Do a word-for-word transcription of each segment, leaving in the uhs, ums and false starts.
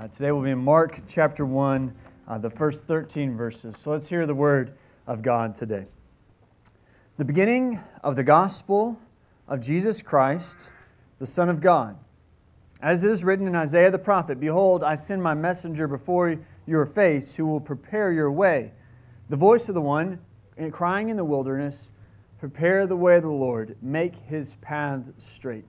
Uh, today we'll be in Mark chapter one, uh, the first thirteen verses. So let's hear the word of God today. The beginning of the gospel of Jesus Christ, the Son of God. As it is written in Isaiah the prophet, "Behold, I send my messenger before your face, who will prepare your way. The voice of the one crying in the wilderness, prepare the way of the Lord, make his path straight."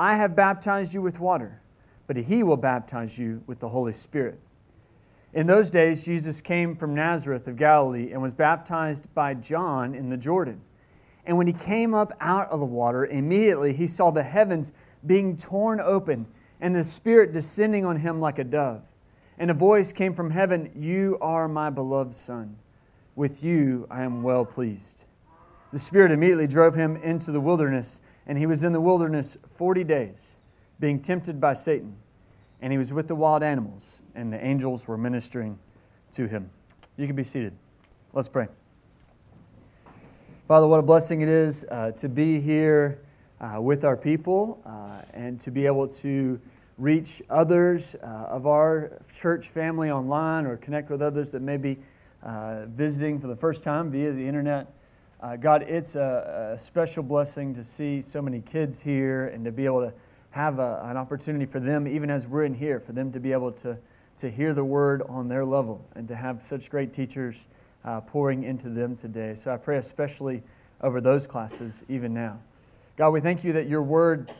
I have baptized you with water, but he will baptize you with the Holy Spirit." In those days Jesus came from Nazareth of Galilee and was baptized by John in the Jordan. And when he came up out of the water, immediately he saw the heavens being torn open, and the Spirit descending on him like a dove. And a voice came from heaven, "You are my beloved Son. With you I am well pleased." The Spirit immediately drove him into the wilderness, and he was in the wilderness forty days, being tempted by Satan. And he was with the wild animals, and the angels were ministering to him. You can be seated. Let's pray. Father, what a blessing it is uh, to be here Uh, with our people uh, and to be able to reach others uh, of our church family online, or connect with others that may be uh, visiting for the first time via the internet. Uh, God, it's a, a special blessing to see so many kids here and to be able to have a, an opportunity for them, even as we're in here, for them to be able to, to hear the word on their level and to have such great teachers uh, pouring into them today. So I pray especially over those classes even now. God, we thank you that your word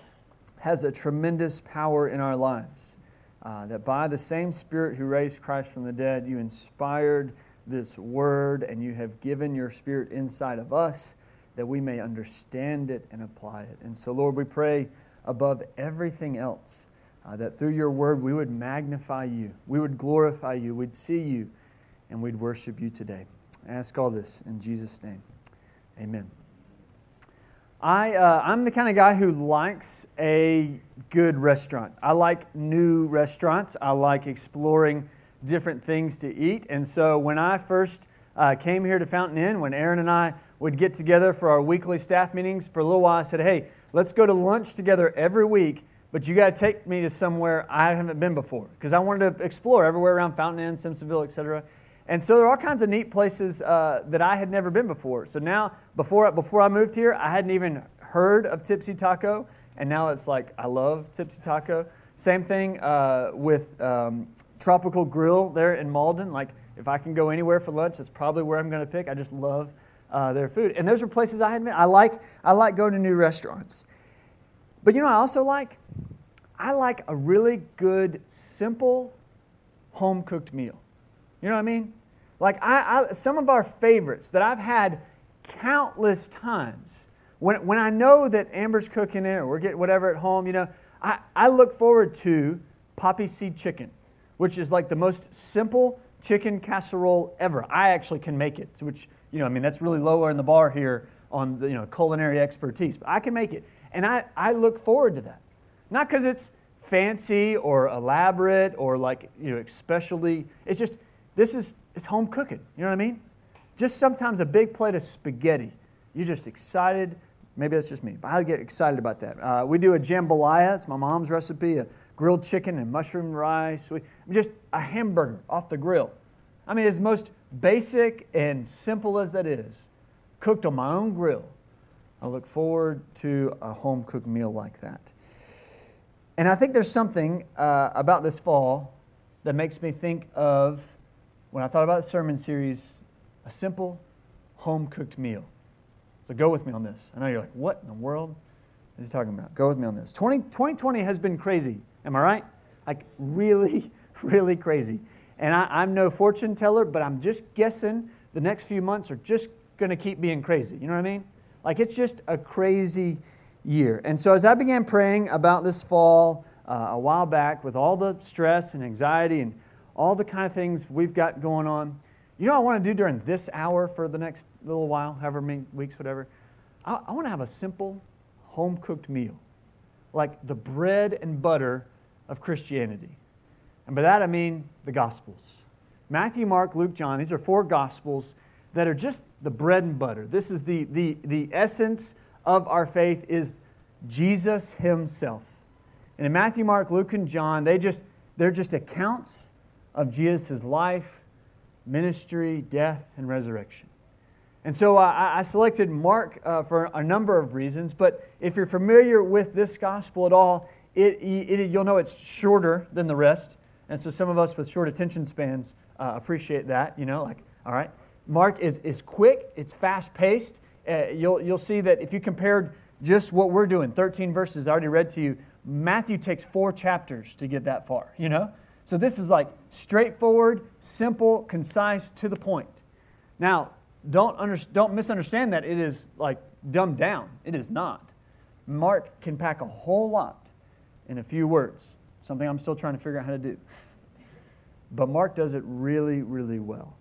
has a tremendous power in our lives, uh, that by the same Spirit who raised Christ from the dead, you inspired this word and you have given your Spirit inside of us that we may understand it and apply it. And so, Lord, we pray above everything else uh, that through your word we would magnify you, we would glorify you, we'd see you, and we'd worship you today. I ask all this in Jesus' name. Amen. I, uh, I'm the kind of guy who likes a good restaurant. I like new restaurants. I like exploring different things to eat. And so when I first uh, came here to Fountain Inn, when Aaron and I would get together for our weekly staff meetings, for a little while I said, "Hey, let's go to lunch together every week, but you got to take me to somewhere I haven't been before," because I wanted to explore everywhere around Fountain Inn, Simpsonville, et cetera. And so there are all kinds of neat places uh, that I had never been before. So now, before before I moved here, I hadn't even heard of Tipsy Taco, and now it's like, I love Tipsy Taco. Same thing uh, with um, Tropical Grill there in Malden. Like, if I can go anywhere for lunch, that's probably where I'm going to pick. I just love uh, their food. And those are places I hadn't been. I like, I like going to new restaurants. But you know what I also like? I like a really good, simple, home-cooked meal. You know what I mean? Like, I, I, some of our favorites that I've had countless times, when when I know that Amber's cooking it or we're getting whatever at home, you know, I, I look forward to poppy seed chicken, which is like the most simple chicken casserole ever. I actually can make it, which, you know, I mean, that's really lower in the bar here on the, you know, culinary expertise, but I can make it. And I, I look forward to that. Not because it's fancy or elaborate or like, you know, especially, it's just, This is, it's home cooking, you know what I mean? Just sometimes a big plate of spaghetti. You're just excited. Maybe that's just me, but I get excited about that. Uh, we do a jambalaya. It's my mom's recipe, a grilled chicken and mushroom rice. We, just a hamburger off the grill. I mean, as most basic and simple as that is, cooked on my own grill, I look forward to a home-cooked meal like that. And I think there's something uh, about this fall that makes me think of, when I thought about the sermon series, a simple home-cooked meal. So go with me on this. I know you're like, what in the world is he talking about? Go with me on this. twenty twenty has been crazy. Am I right? Like really, really crazy. And I, I'm no fortune teller, but I'm just guessing the next few months are just going to keep being crazy. You know what I mean? Like, it's just a crazy year. And so as I began praying about this fall, uh, a while back with all the stress and anxiety and all the kind of things we've got going on. You know what I want to do during this hour for the next little while, however many weeks, whatever? I, I want to have a simple home-cooked meal, like the bread and butter of Christianity. And by that I mean the Gospels. Matthew, Mark, Luke, John, these are four Gospels that are just the bread and butter. This is the, the, the essence of our faith is Jesus himself. And in Matthew, Mark, Luke, and John, they just, they're just accounts of Jesus' life, ministry, death, and resurrection. And so I, I selected Mark uh, for a number of reasons, but if you're familiar with this Gospel at all, it, it, you'll know it's shorter than the rest. And so some of us with short attention spans uh, appreciate that, you know, like, all right. Mark is, is quick, it's fast-paced. Uh, you'll, you'll see that if you compared just what we're doing, thirteen verses I already read to you, Matthew takes four chapters to get that far, you know? So this is like straightforward, simple, concise, to the point. Now, don't under, don't misunderstand that it is like dumbed down. It is not. Mark can pack a whole lot in a few words, something I'm still trying to figure out how to do. But Mark does it really, really well.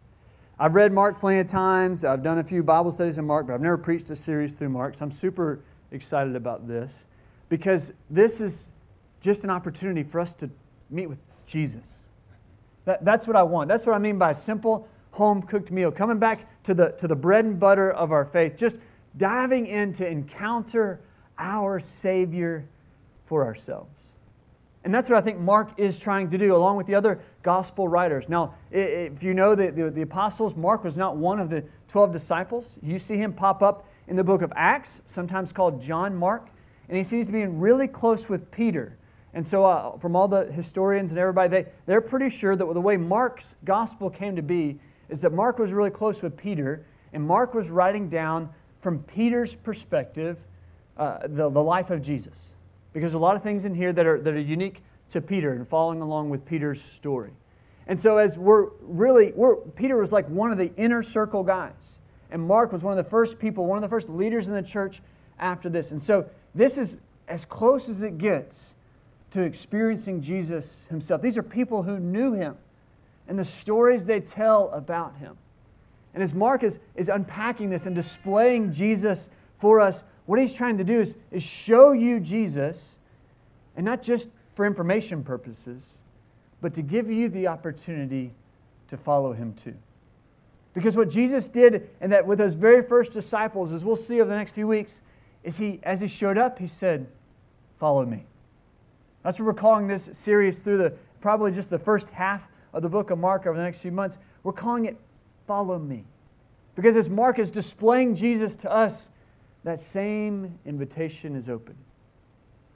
I've read Mark plenty of times. I've done a few Bible studies in Mark, but I've never preached a series through Mark, so I'm super excited about this because this is just an opportunity for us to meet with Jesus. That, that's what I want. That's what I mean by a simple home-cooked meal. Coming back to the, to the bread and butter of our faith, just diving in to encounter our Savior for ourselves. And that's what I think Mark is trying to do, along with the other gospel writers. Now, if you know the, the, the apostles, Mark was not one of the twelve disciples. You see him pop up in the book of Acts, sometimes called John Mark, and he seems to be really close with Peter. And so uh, from all the historians and everybody, they, they're pretty sure that the way Mark's gospel came to be is that Mark was really close with Peter, and Mark was writing down from Peter's perspective uh, the, the life of Jesus. Because a lot of things in here that are that are unique to Peter and following along with Peter's story. And so as we're really, we're, Peter was like one of the inner circle guys. And Mark was one of the first people, one of the first leaders in the church after this. And so this is as close as it gets to experiencing Jesus himself. These are people who knew him and the stories they tell about him. And as Mark is, is unpacking this and displaying Jesus for us, what he's trying to do is, is show you Jesus, and not just for information purposes, but to give you the opportunity to follow him too. Because what Jesus did, and that with those very first disciples, as we'll see over the next few weeks, is he, as he showed up, he said, "Follow me." That's what we're calling this series through the probably just the first half of the book of Mark over the next few months. We're calling it "Follow Me." Because as Mark is displaying Jesus to us, that same invitation is open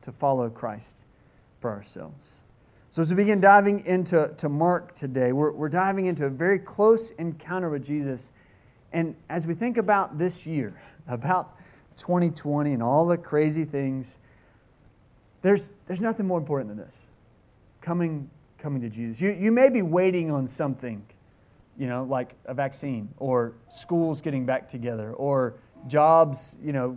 to follow Christ for ourselves. So as we begin diving into to Mark today, we're, we're diving into a very close encounter with Jesus. And as we think about this year, about twenty twenty and all the crazy things, there's there's nothing more important than this, coming coming to Jesus. You, you may be waiting on something, you know, like a vaccine or schools getting back together or jobs, you know,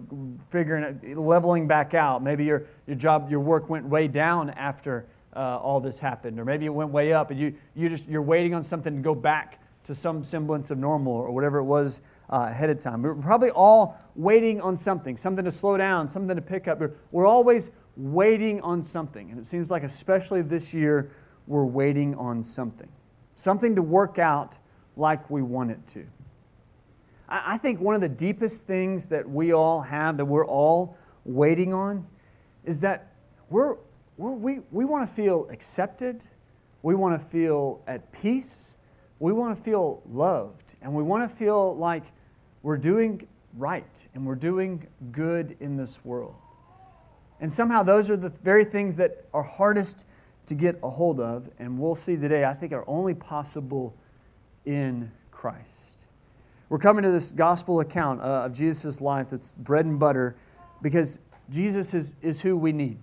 figuring out, leveling back out. Maybe your your job, your work went way down after uh, all this happened, or maybe it went way up, and you you just you're waiting on something to go back to some semblance of normal or whatever it was uh, ahead of time. We're probably all waiting on something, something to slow down, something to pick up. We're, we're always waiting on something, and it seems like especially this year we're waiting on something, something to work out like we want it to. I think one of the deepest things that we all have, that we're all waiting on, is that we're, we're, we we want to feel accepted, we want to feel at peace, we want to feel loved, and we want to feel like we're doing right and we're doing good in this world. And somehow those are the very things that are hardest to get a hold of, and we'll see today, I think, are only possible in Christ. We're coming to this gospel account uh, of Jesus' life that's bread and butter because Jesus is, is who we need.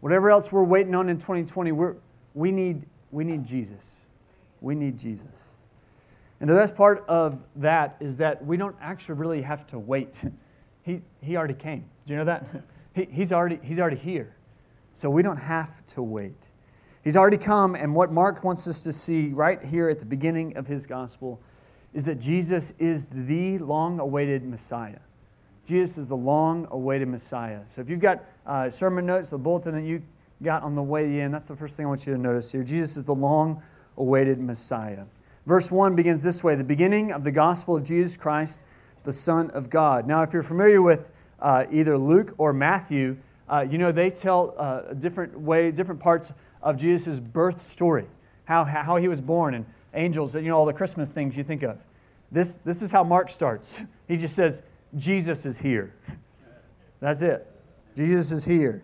Whatever else we're waiting on in twenty twenty, we're, we need we need Jesus. We need Jesus. And the best part of that is that we don't actually really have to wait. He, he already came. Do you know that? he, he's already he's already here. So we don't have to wait. He's already come, and what Mark wants us to see right here at the beginning of his gospel is that Jesus is the long-awaited Messiah. Jesus is the long-awaited Messiah. So if you've got uh, sermon notes, the bulletin that you got on the way in, that's the first thing I want you to notice here. Jesus is the long-awaited Messiah. Verse one begins this way, the beginning of the gospel of Jesus Christ, the Son of God. Now, if you're familiar with uh, either Luke or Matthew, uh, you know they tell uh, different way, different parts of Jesus' birth story, how how he was born, and angels, you know, all the Christmas things you think of. This this is how Mark starts. He just says, Jesus is here. That's it. Jesus is here.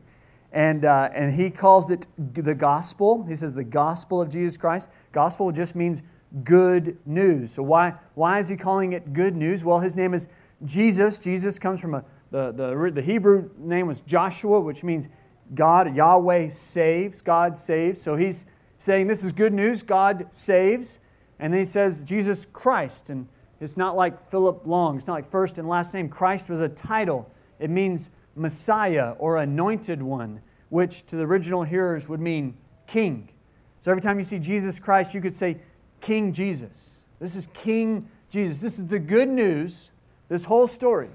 And uh, and he calls it the gospel. He says the gospel of Jesus Christ. Gospel just means good news. So why why is he calling it good news? Well, his name is Jesus. Jesus comes from a, the, the, the Hebrew name was Joshua, which means God, Yahweh saves. God saves. So he's saying this is good news. God saves. And then he says Jesus Christ. And it's not like Philip Long. It's not like first and last name. Christ was a title. It means Messiah or anointed one, which to the original hearers would mean king. So every time you see Jesus Christ, you could say King Jesus. This is King Jesus. This is the good news. This whole story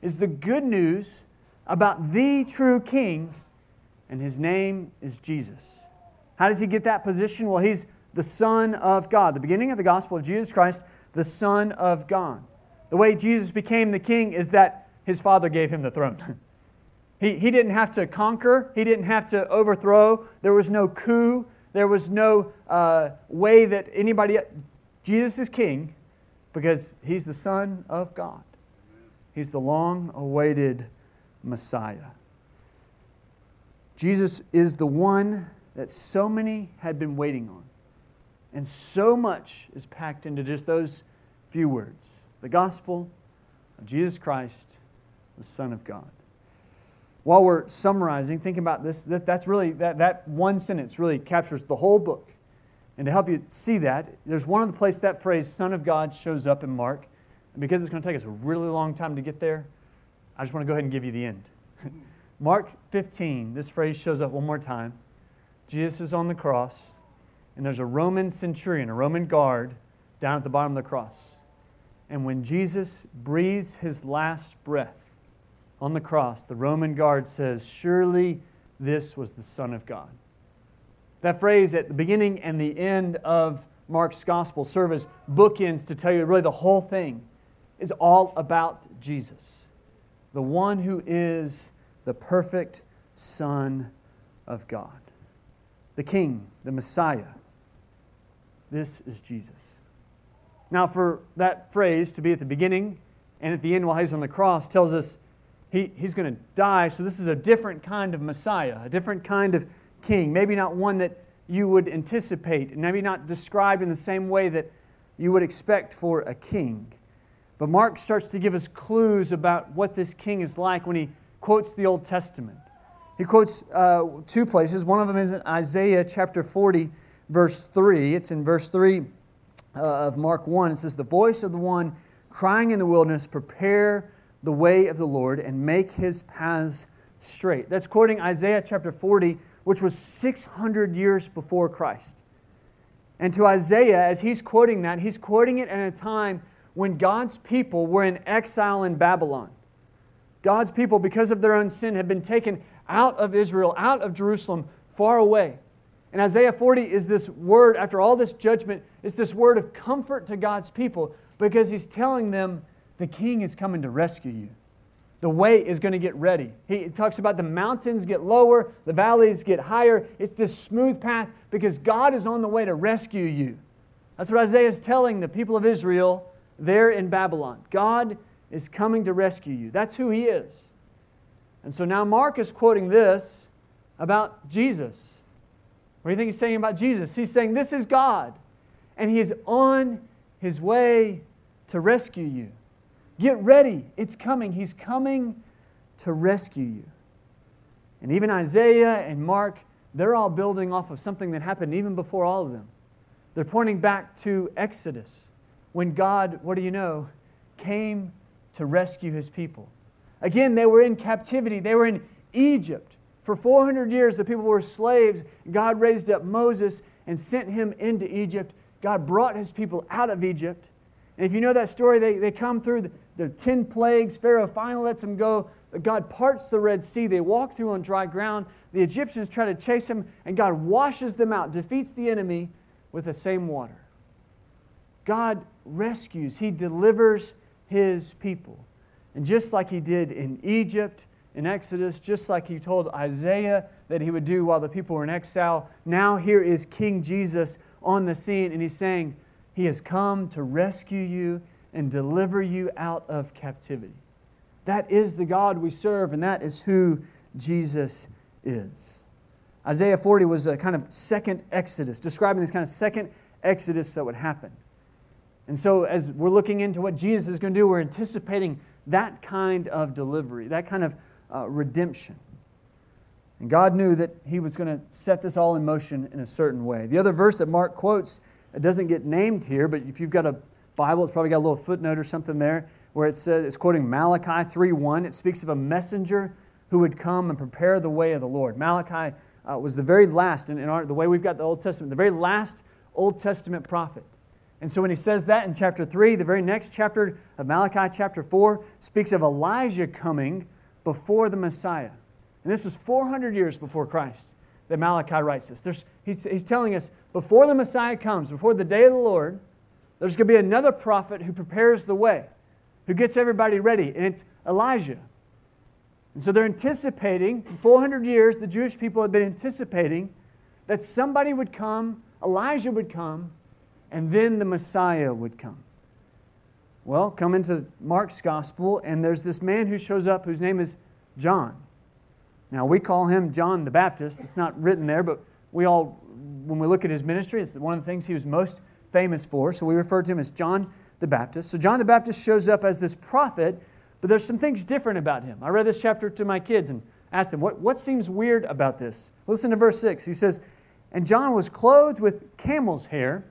is the good news about the true King, and his name is Jesus. How does he get that position? Well, he's the Son of God. The beginning of the gospel of Jesus Christ, the Son of God. The way Jesus became the king is that his Father gave him the throne. He, he didn't have to conquer. He didn't have to overthrow. There was no coup. There was no uh, way that anybody... Jesus is king because he's the Son of God. He's the long-awaited Messiah. Jesus is the one that so many had been waiting on. And so much is packed into just those few words. The gospel of Jesus Christ, the Son of God. While we're summarizing, think about this. That, that's really, that, that one sentence really captures the whole book. And to help you see that, there's one other place that phrase, Son of God, shows up in Mark. And because it's going to take us a really long time to get there, I just want to go ahead and give you the end. Mark fifteen, this phrase shows up one more time. Jesus is on the cross, and there's a Roman centurion, a Roman guard, down at the bottom of the cross. And when Jesus breathes his last breath, on the cross, the Roman guard says, surely this was the Son of God. That phrase at the beginning and the end of Mark's gospel serve as bookends to tell you really the whole thing is all about Jesus, the one who is the perfect Son of God, the King, the Messiah. This is Jesus. Now, for that phrase to be at the beginning and at the end while he's on the cross tells us He, he's going to die, so this is a different kind of Messiah, a different kind of king, maybe not one that you would anticipate, and maybe not described in the same way that you would expect for a king. But Mark starts to give us clues about what this king is like when he quotes the Old Testament. He quotes uh, two places. One of them is in Isaiah chapter forty, verse three. It's in verse three uh, of Mark one. It says, the voice of the one crying in the wilderness, prepare the way of the Lord, and make his paths straight. That's quoting Isaiah chapter forty, which was six hundred years before Christ. And to Isaiah, as he's quoting that, he's quoting it at a time when God's people were in exile in Babylon. God's people, because of their own sin, had been taken out of Israel, out of Jerusalem, far away. And Isaiah forty is this word, after all this judgment, it's this word of comfort to God's people, because he's telling them, the king is coming to rescue you. The way is going to get ready. He talks about the mountains get lower, the valleys get higher. It's this smooth path because God is on the way to rescue you. That's what Isaiah is telling the people of Israel there in Babylon. God is coming to rescue you. That's who he is. And so now Mark is quoting this about Jesus. What do you think he's saying about Jesus? He's saying this is God, and he is on his way to rescue you. Get ready. It's coming. He's coming to rescue you. And even Isaiah and Mark, they're all building off of something that happened even before all of them. They're pointing back to Exodus, when God, what do you know, came to rescue his people. Again, they were in captivity. They were in Egypt. For four hundred years, the people were slaves. God raised up Moses and sent him into Egypt. God brought his people out of Egypt. And if you know that story, they, they come through the, the ten plagues. Pharaoh finally lets them go. God parts the Red Sea. They walk through on dry ground. The Egyptians try to chase them, and God washes them out, defeats the enemy with the same water. God rescues. He delivers his people. And just like he did in Egypt, in Exodus, just like he told Isaiah that he would do while the people were in exile, now here is King Jesus on the scene, and he's saying, he has come to rescue you and deliver you out of captivity. That is the God we serve, and that is who Jesus is. Isaiah forty was a kind of second Exodus, describing this kind of second Exodus that would happen. And so as we're looking into what Jesus is going to do, we're anticipating that kind of delivery, that kind of uh, redemption. And God knew that he was going to set this all in motion in a certain way. The other verse that Mark quotes, it doesn't get named here, but if you've got a Bible, it's probably got a little footnote or something there, where it says, it's quoting Malachi three one. It speaks of a messenger who would come and prepare the way of the Lord. Malachi uh, was the very last, in, in our, the way we've got the Old Testament, the very last Old Testament prophet. And so when he says that in chapter three, the very next chapter of Malachi, chapter four, speaks of Elijah coming before the Messiah. And this is four hundred years before Christ that Malachi writes this. There's, he's, he's telling us, before the Messiah comes, before the day of the Lord, there's going to be another prophet who prepares the way, who gets everybody ready, and it's Elijah. And so they're anticipating, for four hundred years, the Jewish people have been anticipating that somebody would come, Elijah would come, and then the Messiah would come. Well, come into Mark's gospel, and there's this man who shows up whose name is John. Now, we call him John the Baptist. It's not written there, but we all, when we look at his ministry, it's one of the things he was most famous for, so we refer to him as John the Baptist. So John the Baptist shows up as this prophet, but there's some things different about him. I read this chapter to my kids and asked them, what, what seems weird about this? Listen to verse six. He says, "And John was clothed with camel's hair,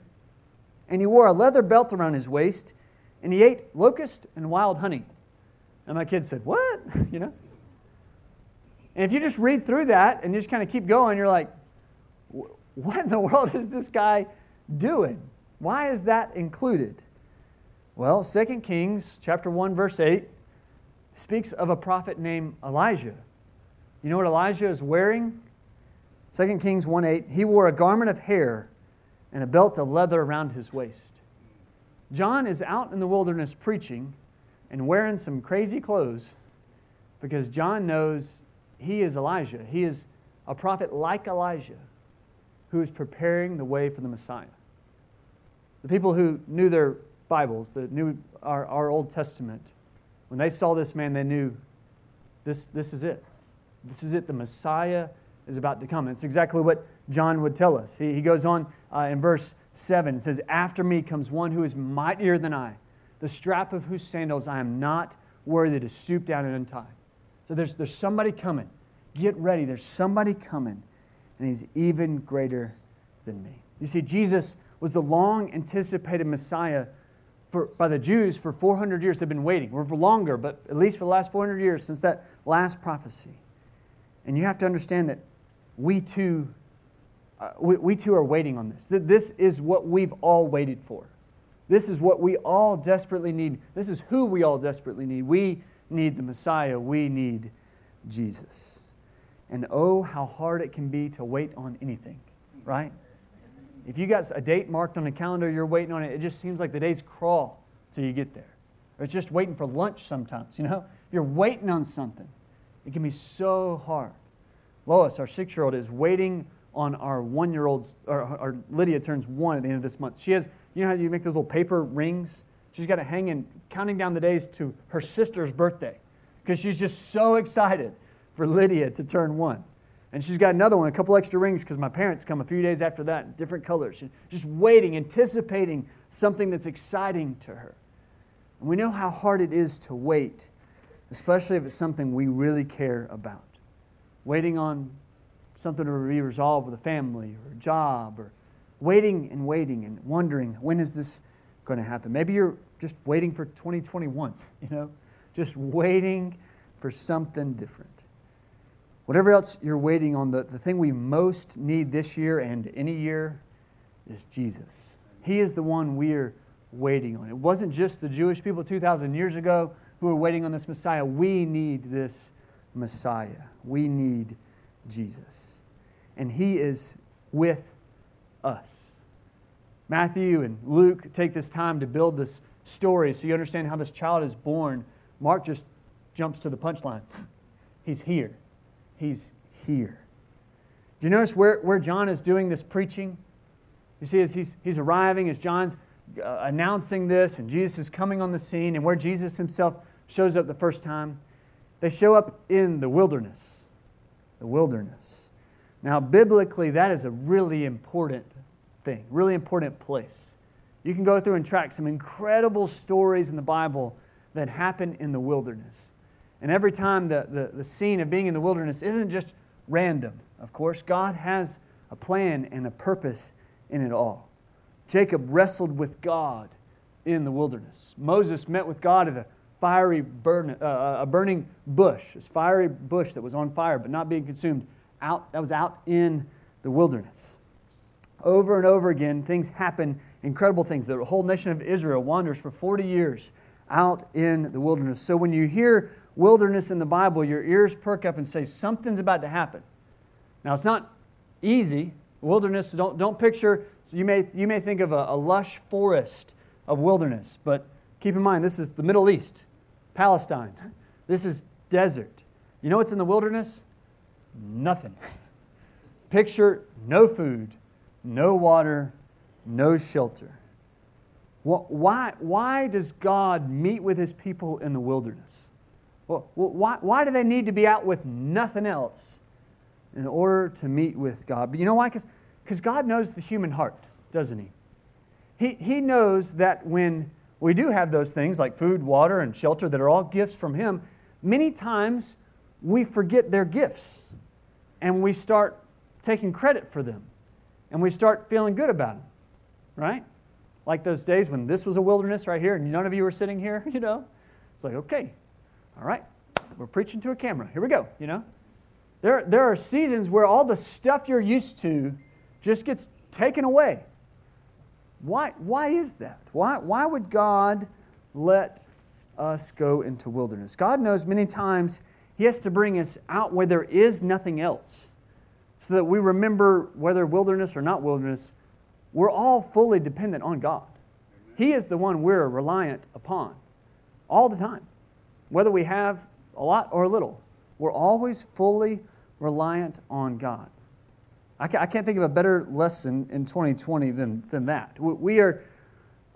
and he wore a leather belt around his waist, and he ate locust and wild honey." And my kids said, "What?" You know? And if you just read through that and just kind of keep going, you're like, what in the world is this guy doing? Why is that included? Well, Second Kings chapter one, verse eight, speaks of a prophet named Elijah. You know what Elijah is wearing? Second Kings one eight, he wore a garment of hair and a belt of leather around his waist. John is out in the wilderness preaching and wearing some crazy clothes because John knows he is Elijah. He is a prophet like Elijah who is preparing the way for the Messiah. The people who knew their Bibles, that knew our, our Old Testament, when they saw this man, they knew this, this is it. This is it. The Messiah is about to come. It's exactly what John would tell us. He, he goes on uh, in verse seven. It says, "After me comes one who is mightier than I, the strap of whose sandals I am not worthy to stoop down and untie." So there's, there's somebody coming. Get ready. There's somebody coming, and he's even greater than me. You see, Jesus was the long-anticipated Messiah for, by the Jews for four hundred years. They've been waiting. Or for longer, but at least for the last four hundred years since that last prophecy. And you have to understand that we too Uh, we, we too are waiting on this. This is what we've all waited for. This is what we all desperately need. This is who we all desperately need. We need the Messiah. We need Jesus. And oh, how hard it can be to wait on anything, right? If you got a date marked on a calendar, you're waiting on it, it just seems like the days crawl till you get there. Or it's just waiting for lunch sometimes, you know? If you're waiting on something, it can be so hard. Lois, our six-year-old, is waiting on our one-year-old's, or, or Lydia turns one at the end of this month. She has, you know how you make those little paper rings? She's got to hang in, counting down the days to her sister's birthday because she's just so excited for Lydia to turn one. And she's got another one, a couple extra rings because my parents come a few days after that, different colors. She's just waiting, anticipating something that's exciting to her. And we know how hard it is to wait, especially if it's something we really care about. Waiting on something to be resolved with a family or a job, or waiting and waiting and wondering, when is this going to happen? Maybe you're just waiting for twenty twenty-one, you know, just waiting for something different. Whatever else you're waiting on, the, the thing we most need this year and any year is Jesus. He is the one we're waiting on. It wasn't just the Jewish people two thousand years ago who were waiting on this Messiah. We need this Messiah. We need Jesus. And He is with us. Matthew and Luke take this time to build this story so you understand how this child is born. Mark just jumps to the punchline. He's here. He's here. Do you notice where, where John is doing this preaching? You see, as he's, he's arriving, as John's uh, announcing this, and Jesus is coming on the scene, and where Jesus himself shows up the first time, they show up in the wilderness. The wilderness. Now, biblically, that is a really important thing, really important place. You can go through and track some incredible stories in the Bible that happen in the wilderness. And every time the, the, the scene of being in the wilderness isn't just random, of course. God has a plan and a purpose in it all. Jacob wrestled with God in the wilderness. Moses met with God at a fiery burn, uh, a burning bush, this fiery bush that was on fire but not being consumed. Out, that was out in the wilderness. Over and over again, things happen, incredible things. The whole nation of Israel wanders for forty years out in the wilderness. So when you hear wilderness in the Bible, your ears perk up and say, something's about to happen. Now, it's not easy. Wilderness, don't, don't picture, so you may you may think of a, a lush forest of wilderness, but keep in mind, this is the Middle East, Palestine. This is desert. You know what's in the wilderness? Nothing. Picture no food, no water, no shelter. Why, why does God meet with His people in the wilderness? Well, why, why do they need to be out with nothing else in order to meet with God? But you know why? Because God knows the human heart, doesn't He? He He knows that when we do have those things like food, water, and shelter that are all gifts from Him, many times we forget their gifts and we start taking credit for them and we start feeling good about them, right? Like those days when this was a wilderness right here and none of you were sitting here, you know? It's like, okay, all right, we're preaching to a camera. Here we go, you know? There, there are seasons where all the stuff you're used to just gets taken away. Why, why is that? Why, why would God let us go into wilderness? God knows many times He has to bring us out where there is nothing else so that we remember, whether wilderness or not wilderness, we're all fully dependent on God. He is the one we're reliant upon all the time, whether we have a lot or a little. We're always fully reliant on God. I can't think of a better lesson in twenty twenty than, than that. We are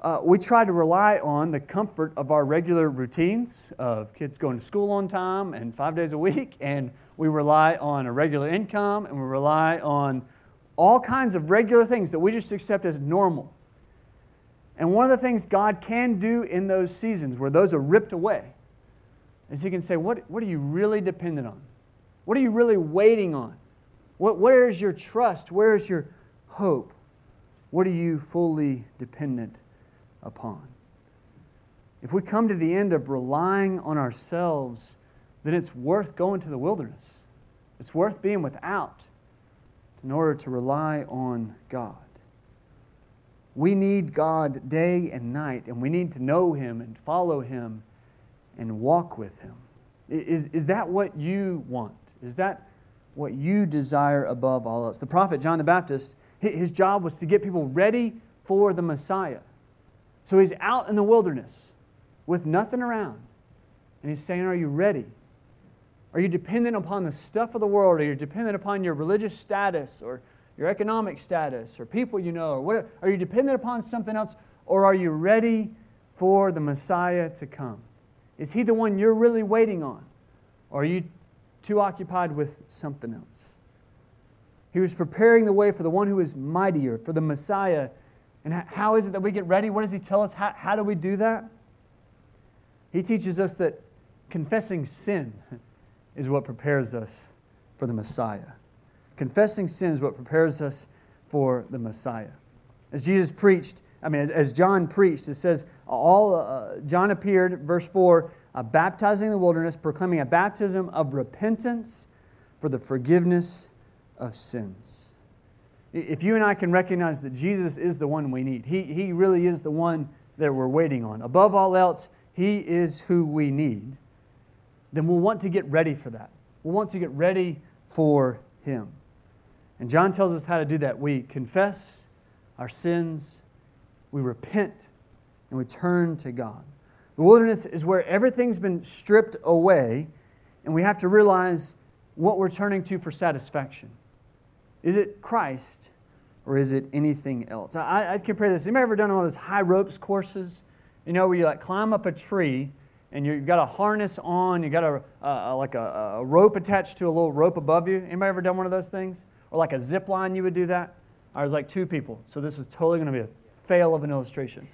uh, we try to rely on the comfort of our regular routines of kids going to school on time and five days a week, and we rely on a regular income, and we rely on all kinds of regular things that we just accept as normal. And one of the things God can do in those seasons where those are ripped away is He can say, what, what are you really dependent on? What are you really waiting on? What, where is your trust? Where is your hope? What are you fully dependent upon? If we come to the end of relying on ourselves, then it's worth going to the wilderness. It's worth being without in order to rely on God. We need God day and night, and we need to know Him and follow Him and walk with Him. Is, is that what you want? Is that what you desire above all else? The prophet John the Baptist, his job was to get people ready for the Messiah. So he's out in the wilderness with nothing around. And he's saying, are you ready? Are you dependent upon the stuff of the world? Are you dependent upon your religious status or your economic status or people you know? Or whatever? Are you dependent upon something else? Or are you ready for the Messiah to come? Is He the one you're really waiting on? Or are you too occupied with something else? He was preparing the way for the one who is mightier, for the Messiah. And how is it that we get ready? What does He tell us? How, how do we do that? He teaches us that confessing sin is what prepares us for the Messiah. Confessing sin is what prepares us for the Messiah. As Jesus preached, I mean, as, as John preached, it says, all uh, John appeared, verse four, uh, baptizing in the wilderness, proclaiming a baptism of repentance for the forgiveness of sins. If you and I can recognize that Jesus is the one we need, He, he really is the one that we're waiting on. Above all else, He is who we need. Then we'll want to get ready for that. We'll want to get ready for Him. And John tells us how to do that. We confess our sins, we repent, and we turn to God. The wilderness is where everything's been stripped away, and we have to realize what we're turning to for satisfaction. Is it Christ, or is it anything else? I, I compare this. Anybody ever done one of those high ropes courses? You know, where you like climb up a tree, and you've got a harness on, you've got a uh, like a, a rope attached to a little rope above you. Anybody ever done one of those things? Or like a zip line, you would do that? I was like two people, so this is totally going to be a fail of an illustration.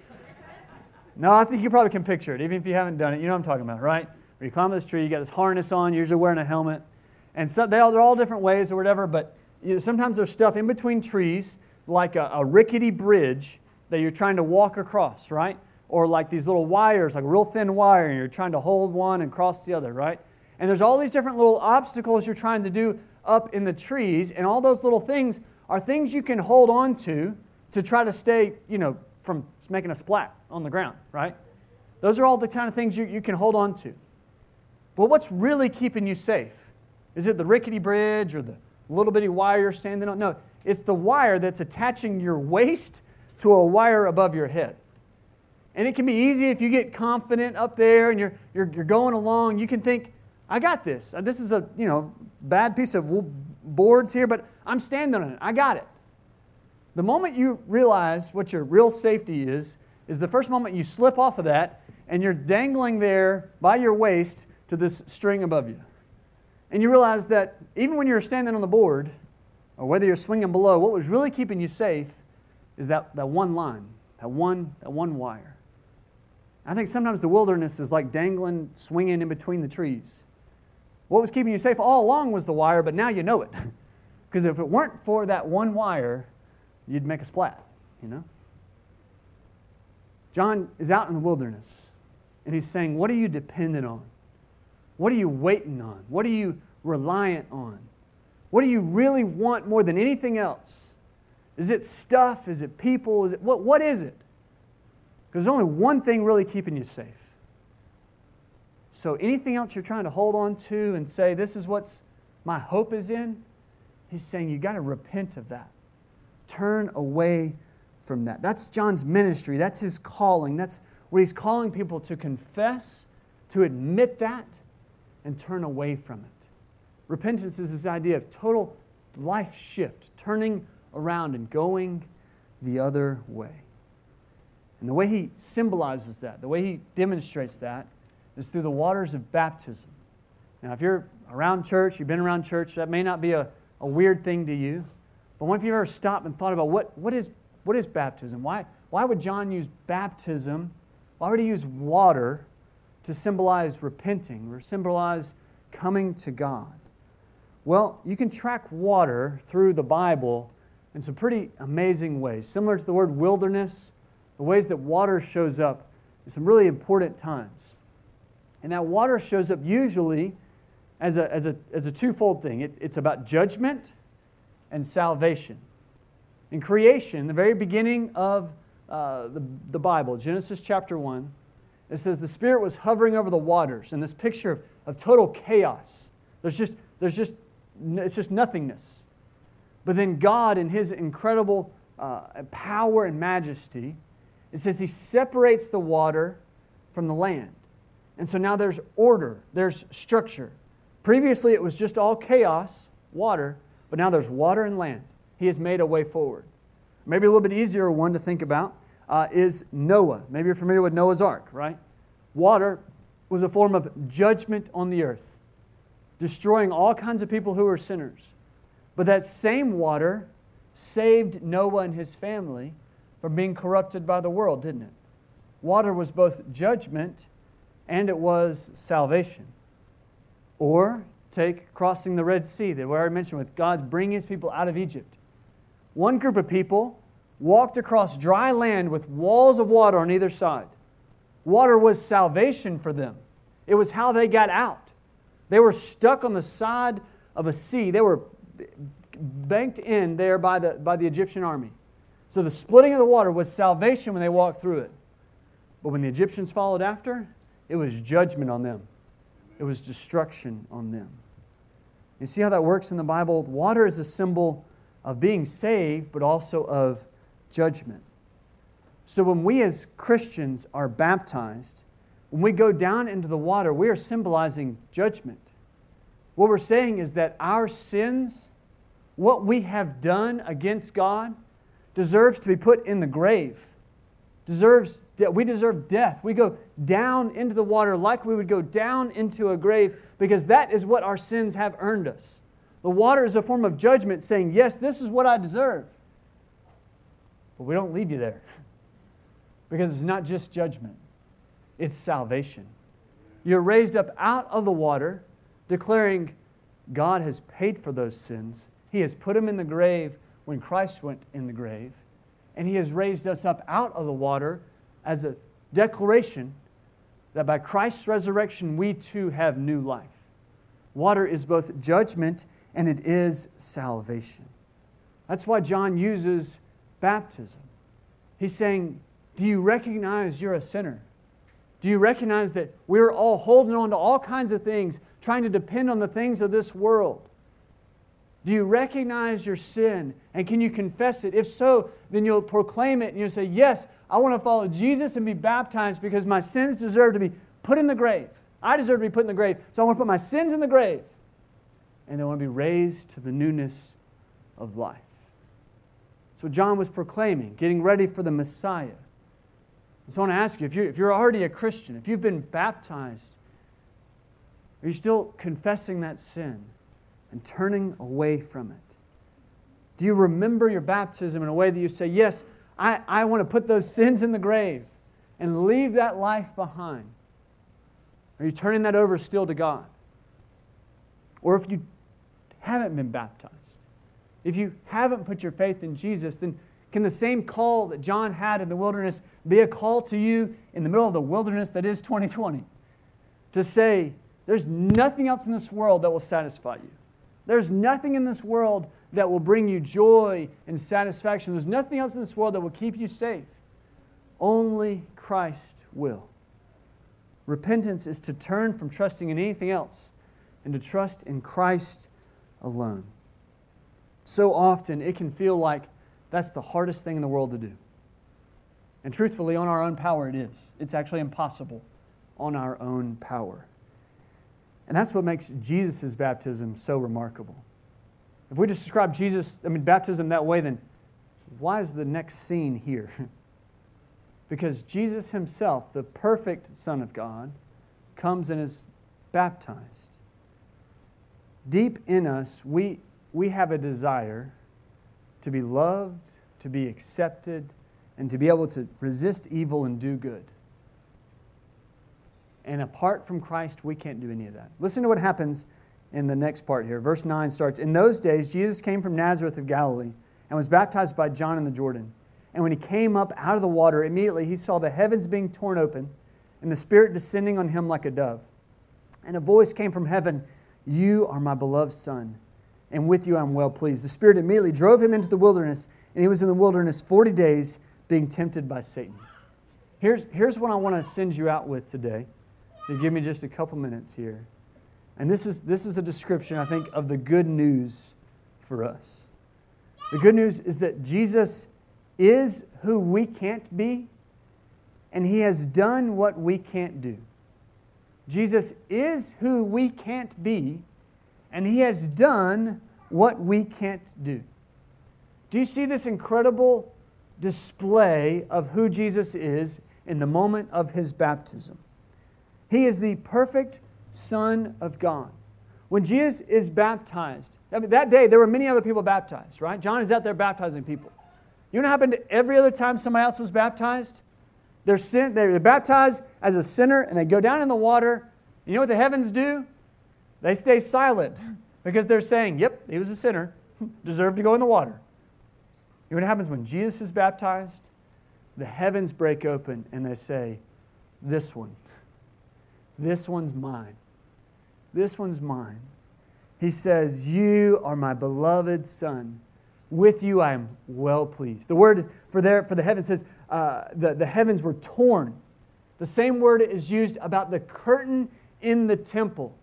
No, I think you probably can picture it, even if you haven't done it. You know what I'm talking about, right? Where you climb this tree, you got this harness on, you're usually wearing a helmet. And so they all, they're all different ways or whatever, but you know, sometimes there's stuff in between trees, like a, a rickety bridge that you're trying to walk across, right? Or like these little wires, like real thin wire, and you're trying to hold one and cross the other, right? And there's all these different little obstacles you're trying to do up in the trees, and all those little things are things you can hold on to to try to stay, you know, from making a splat on the ground, right? Those are all the kind of things you, you can hold on to. But what's really keeping you safe? Is it the rickety bridge or the little bitty wire you're standing on? No, it's the wire that's attaching your waist to a wire above your head. And it can be easy if you get confident up there and you're you're, you're going along, you can think, I got this. This is a, you know, bad piece of boards here, but I'm standing on it. I got it. The moment you realize what your real safety is, is the first moment you slip off of that and you're dangling there by your waist to this string above you. And you realize that even when you're standing on the board, or whether you're swinging below, what was really keeping you safe is that, that one line, that one, that one wire. I think sometimes the wilderness is like dangling, swinging in between the trees. What was keeping you safe all along was the wire, but now you know it. Because if it weren't for that one wire, you'd make a splat, you know? John is out in the wilderness, and he's saying, what are you dependent on? What are you waiting on? What are you reliant on? What do you really want more than anything else? Is it stuff? Is it people? Is it what? What is it? Because there's only one thing really keeping you safe. So anything else you're trying to hold on to and say, this is what's my hope is in, he's saying you got to repent of that. Turn away from that. That's John's ministry. That's his calling. That's what he's calling people to confess, to admit that, and turn away from it. Repentance is this idea of total life shift, turning around and going the other way. And the way he symbolizes that, the way he demonstrates that, is through the waters of baptism. Now, if you're around church, you've been around church, that may not be a, a weird thing to you. But what if you ever stopped and thought about what, what is what is baptism? Why, why would John use baptism? Why would he use water to symbolize repenting or symbolize coming to God? Well, you can track water through the Bible in some pretty amazing ways. Similar to the word wilderness, the ways that water shows up in some really important times. And that water shows up usually as a, as a, as a twofold thing. It, it's about judgment and salvation. In creation, the very beginning of uh, the, the Bible, Genesis chapter one, it says the Spirit was hovering over the waters, and this picture of, of total chaos. There's just, there's just, it's just nothingness. But then God, in His incredible uh, power and majesty, it says He separates the water from the land. And so now there's order, there's structure. Previously it was just all chaos, water, but now there's water and land. He has made a way forward. Maybe a little bit easier one to think about uh, is Noah. Maybe you're familiar with Noah's Ark, right? Water was a form of judgment on the earth, destroying all kinds of people who were sinners. But that same water saved Noah and his family from being corrupted by the world, didn't it? Water was both judgment and it was salvation. Or take crossing the Red Sea that we already mentioned with God's bringing His people out of Egypt. One group of people walked across dry land with walls of water on either side. Water was salvation for them. It was how they got out. They were stuck on the side of a sea. They were banked in there by the, by the Egyptian army. So the splitting of the water was salvation when they walked through it. But when the Egyptians followed after, it was judgment on them. It was destruction on them. You see how that works in the Bible? Water is a symbol of being saved, but also of judgment. So when we as Christians are baptized, when we go down into the water, we are symbolizing judgment. What we're saying is that our sins, what we have done against God, deserves to be put in the grave. Deserves that we deserve death. We go down into the water like we would go down into a grave, because that is what our sins have earned us. The water is a form of judgment, saying, yes, this is what I deserve. But we don't leave you there, because it's not just judgment. It's salvation. You're raised up out of the water, declaring God has paid for those sins. He has put them in the grave when Christ went in the grave. And He has raised us up out of the water as a declaration that by Christ's resurrection we too have new life. Water is both judgment and it is salvation. That's why John uses baptism. He's saying, do you recognize you're a sinner? Do you recognize that we're all holding on to all kinds of things, trying to depend on the things of this world? Do you recognize your sin, and can you confess it? If so, then you'll proclaim it, and you'll say, yes, I want to follow Jesus and be baptized because my sins deserve to be put in the grave. I deserve to be put in the grave, so I want to put my sins in the grave. And I want to be raised to the newness of life. So John was proclaiming, getting ready for the Messiah. And so I want to ask you, if you're, if you're already a Christian, if you've been baptized, are you still confessing that sin and turning away from it? Do you remember your baptism in a way that you say, yes, I, I want to put those sins in the grave and leave that life behind? Are you turning that over still to God? Or if you haven't been baptized, if you haven't put your faith in Jesus, then can the same call that John had in the wilderness be a call to you in the middle of the wilderness that is twenty twenty? To say, there's nothing else in this world that will satisfy you. There's nothing in this world that will bring you joy and satisfaction. There's nothing else in this world that will keep you safe. Only Christ will. Repentance is to turn from trusting in anything else and to trust in Christ alone. So often it can feel like that's the hardest thing in the world to do. And truthfully, on our own power it is. It's actually impossible on our own power. And that's what makes Jesus' baptism so remarkable. If we just describe Jesus, I mean, baptism that way, then why is the next scene here? Because Jesus Himself, the perfect Son of God, comes and is baptized. Deep in us, we, we have a desire to be loved, to be accepted, and to be able to resist evil and do good. And apart from Christ, we can't do any of that. Listen to what happens in the next part here. Verse nine starts, in those days, Jesus came from Nazareth of Galilee and was baptized by John in the Jordan. And when He came up out of the water, immediately He saw the heavens being torn open and the Spirit descending on Him like a dove. And a voice came from heaven, you are my beloved Son, and with you I am well pleased. The Spirit immediately drove Him into the wilderness, and He was in the wilderness forty days being tempted by Satan. Here's, here's what I want to send you out with today. You give me just a couple minutes here. And this is, this is a description, I think, of the good news for us. The good news is that Jesus is who we can't be, and He has done what we can't do. Jesus is who we can't be, and He has done what we can't do. Do you see this incredible display of who Jesus is in the moment of His baptism? He is the perfect Son of God. When Jesus is baptized, I mean, that day there were many other people baptized, right? John is out there baptizing people. You know what happened every other time somebody else was baptized? They're, sin, they're baptized as a sinner and they go down in the water. You know what the heavens do? They stay silent because they're saying, yep, he was a sinner, deserved to go in the water. You know what happens when Jesus is baptized? The heavens break open and they say, this one. This one's mine. This one's mine. He says, "You are my beloved son. With you I am well pleased." The word for there for the heavens says uh, the, the heavens were torn. The same word is used about the curtain in the temple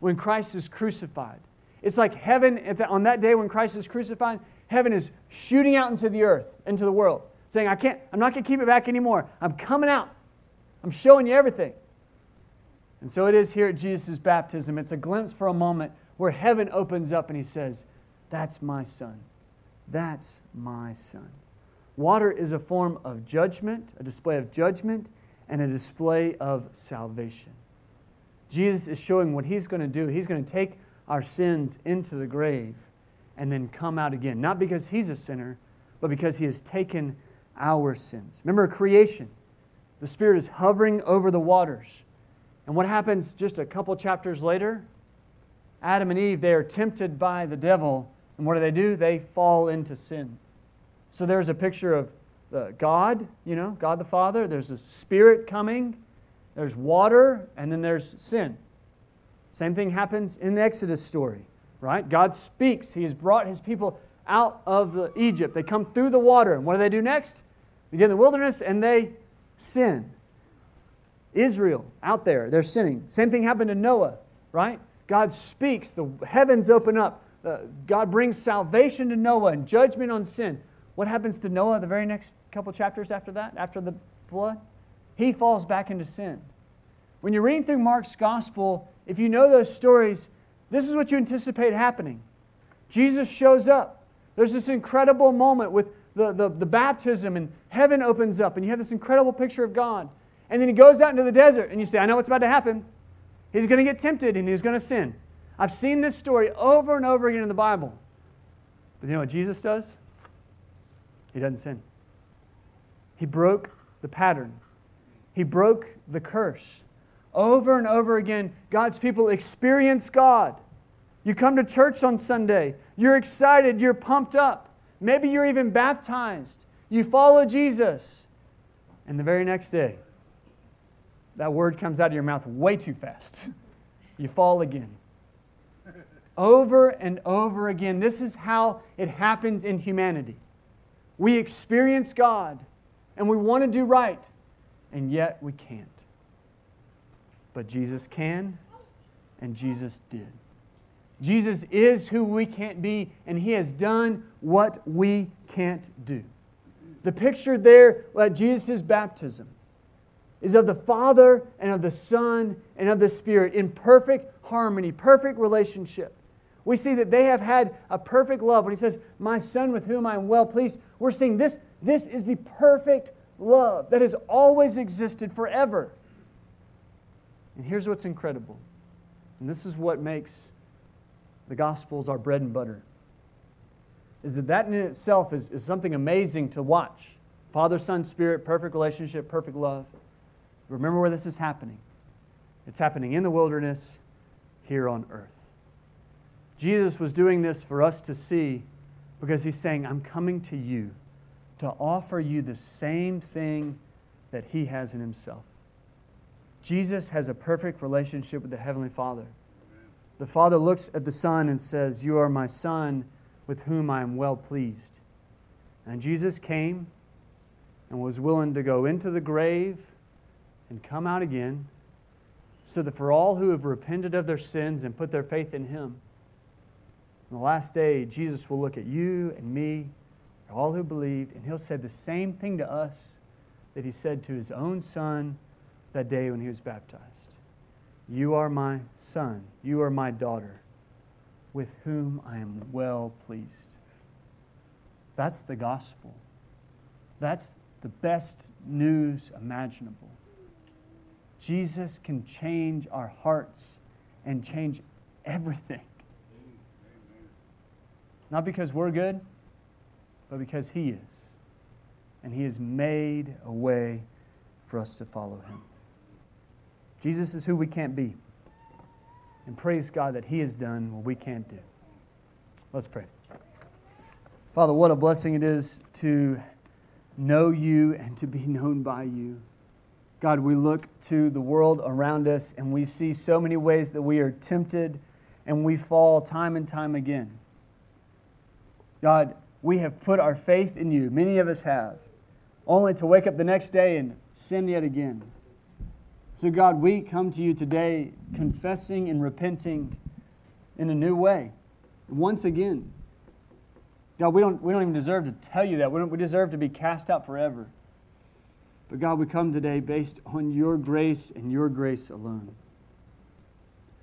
when Christ is crucified. It's like heaven, at the, on that day when Christ is crucified, heaven is shooting out into the earth, into the world, saying, I can't, I'm not going to keep it back anymore. I'm coming out. I'm showing you everything. And so it is here at Jesus' baptism. It's a glimpse for a moment where heaven opens up and he says, that's my son. That's my son. Water is a form of judgment, a display of judgment, and a display of salvation. Jesus is showing what he's going to do. He's going to take our sins into the grave and then come out again. Not because he's a sinner, but because he has taken our sins. Remember creation. The Spirit is hovering over the waters. And what happens just a couple chapters later? Adam and Eve, they are tempted by the devil. And what do they do? They fall into sin. So there's a picture of God, you know, God the Father. There's a Spirit coming. There's water. And then there's sin. Same thing happens in the Exodus story, right? God speaks. He has brought His people out of Egypt. They come through the water. And what do they do next? They get in the wilderness and they sin. Israel, out there, they're sinning. Same thing happened to Noah, right? God speaks. The heavens open up. God brings salvation to Noah and judgment on sin. What happens to Noah the very next couple chapters after that, after the flood? He falls back into sin. When you're reading through Mark's gospel, if you know those stories, this is what you anticipate happening. Jesus shows up. There's this incredible moment with the, the, the baptism, and heaven opens up, and you have this incredible picture of God. And then He goes out into the desert, and you say, I know what's about to happen. He's going to get tempted, and He's going to sin. I've seen this story over and over again in the Bible. But you know what Jesus does? He doesn't sin. He broke the pattern. He broke the curse. Over and over again, God's people experience God. You come to church on Sunday. You're excited. You're pumped up. Maybe you're even baptized. You follow Jesus. And the very next day, that word comes out of your mouth way too fast. You fall again. Over and over again. This is how it happens in humanity. We experience God, and we want to do right, and yet we can't. But Jesus can, and Jesus did. Jesus is who we can't be, and He has done what we can't do. The picture there at Jesus' baptism is of the Father and of the Son and of the Spirit in perfect harmony, perfect relationship. We see that they have had a perfect love. When He says, my Son with whom I am well pleased, we're seeing this, this is the perfect love that has always existed forever. And here's what's incredible. And this is what makes the Gospels our bread and butter. Is that that in itself is, is something amazing to watch. Father, Son, Spirit, perfect relationship, perfect love. Remember where this is happening. It's happening in the wilderness, here on earth. Jesus was doing this for us to see because He's saying, I'm coming to you to offer you the same thing that He has in Himself. Jesus has a perfect relationship with the Heavenly Father. The Father looks at the Son and says, you are my Son with whom I am well pleased. And Jesus came and was willing to go into the grave and come out again so that for all who have repented of their sins and put their faith in Him, on the last day, Jesus will look at you and me, all who believed, and He'll say the same thing to us that He said to His own Son that day when He was baptized. You are my son. You are my daughter, with whom I am well pleased. That's the gospel. That's the best news imaginable. Jesus can change our hearts and change everything. Not because we're good, but because He is. And He has made a way for us to follow Him. Jesus is who we can't be. And praise God that He has done what we can't do. Let's pray. Father, what a blessing it is to know You and to be known by You. God, we look to the world around us and we see so many ways that we are tempted and we fall time and time again. God, we have put our faith in you. Many of us have. Only to wake up the next day and sin yet again. So God, we come to you today confessing and repenting in a new way. Once again. God, we don't, we don't even deserve to tell you that. We, don't, we deserve to be cast out forever. But God, we come today based on your grace and your grace alone.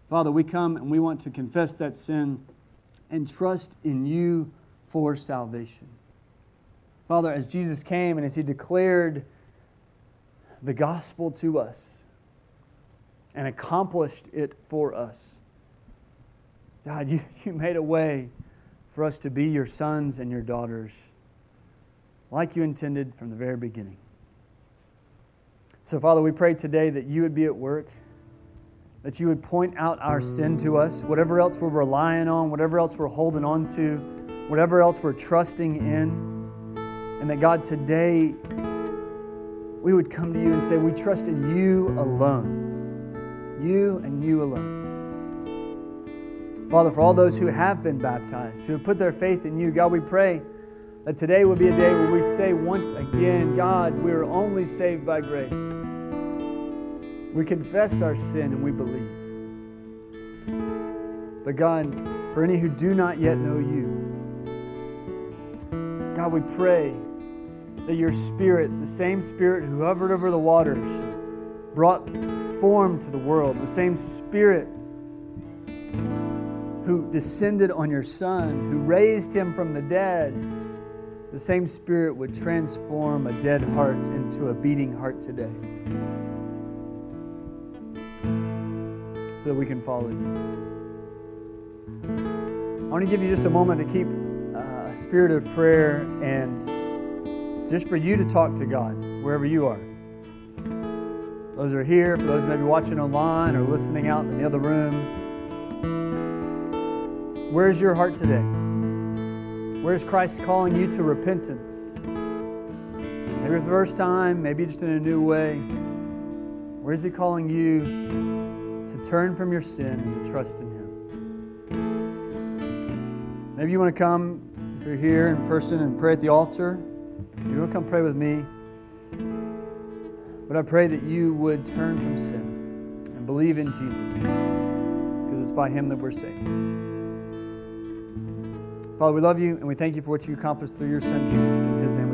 Father, we come and we want to confess that sin and trust in you for salvation. Father, as Jesus came and as he declared the gospel to us and accomplished it for us, God, you, you made a way for us to be your sons and your daughters, like you intended from the very beginning. So, Father, we pray today that you would be at work, that you would point out our sin to us, whatever else we're relying on, whatever else we're holding on to, whatever else we're trusting in, and that, God, today we would come to you and say, we trust in you alone, you and you alone. Father, for all those who have been baptized, who have put their faith in you, God, we pray that today will be a day where we say once again, God, we are only saved by grace. We confess our sin and we believe. But God, for any who do not yet know you, God, we pray that your Spirit, the same Spirit who hovered over the waters, brought form to the world, the same Spirit who descended on your Son, who raised him from the dead, the same Spirit would transform a dead heart into a beating heart today, so that we can follow you. I want to give you just a moment to keep a spirit of prayer and just for you to talk to God wherever you are. Those who are here, for those maybe watching online or listening out in the other room, where is your heart today? Where is Christ calling you to repentance? Maybe for the first time, maybe just in a new way. Where is he calling you to turn from your sin and to trust in him? Maybe you want to come, if you're here in person, and pray at the altar. You want to come pray with me. But I pray that you would turn from sin and believe in Jesus, because it's by him that we're saved. Father, we love you, and we thank you for what you accomplished through your Son, Jesus. In his name.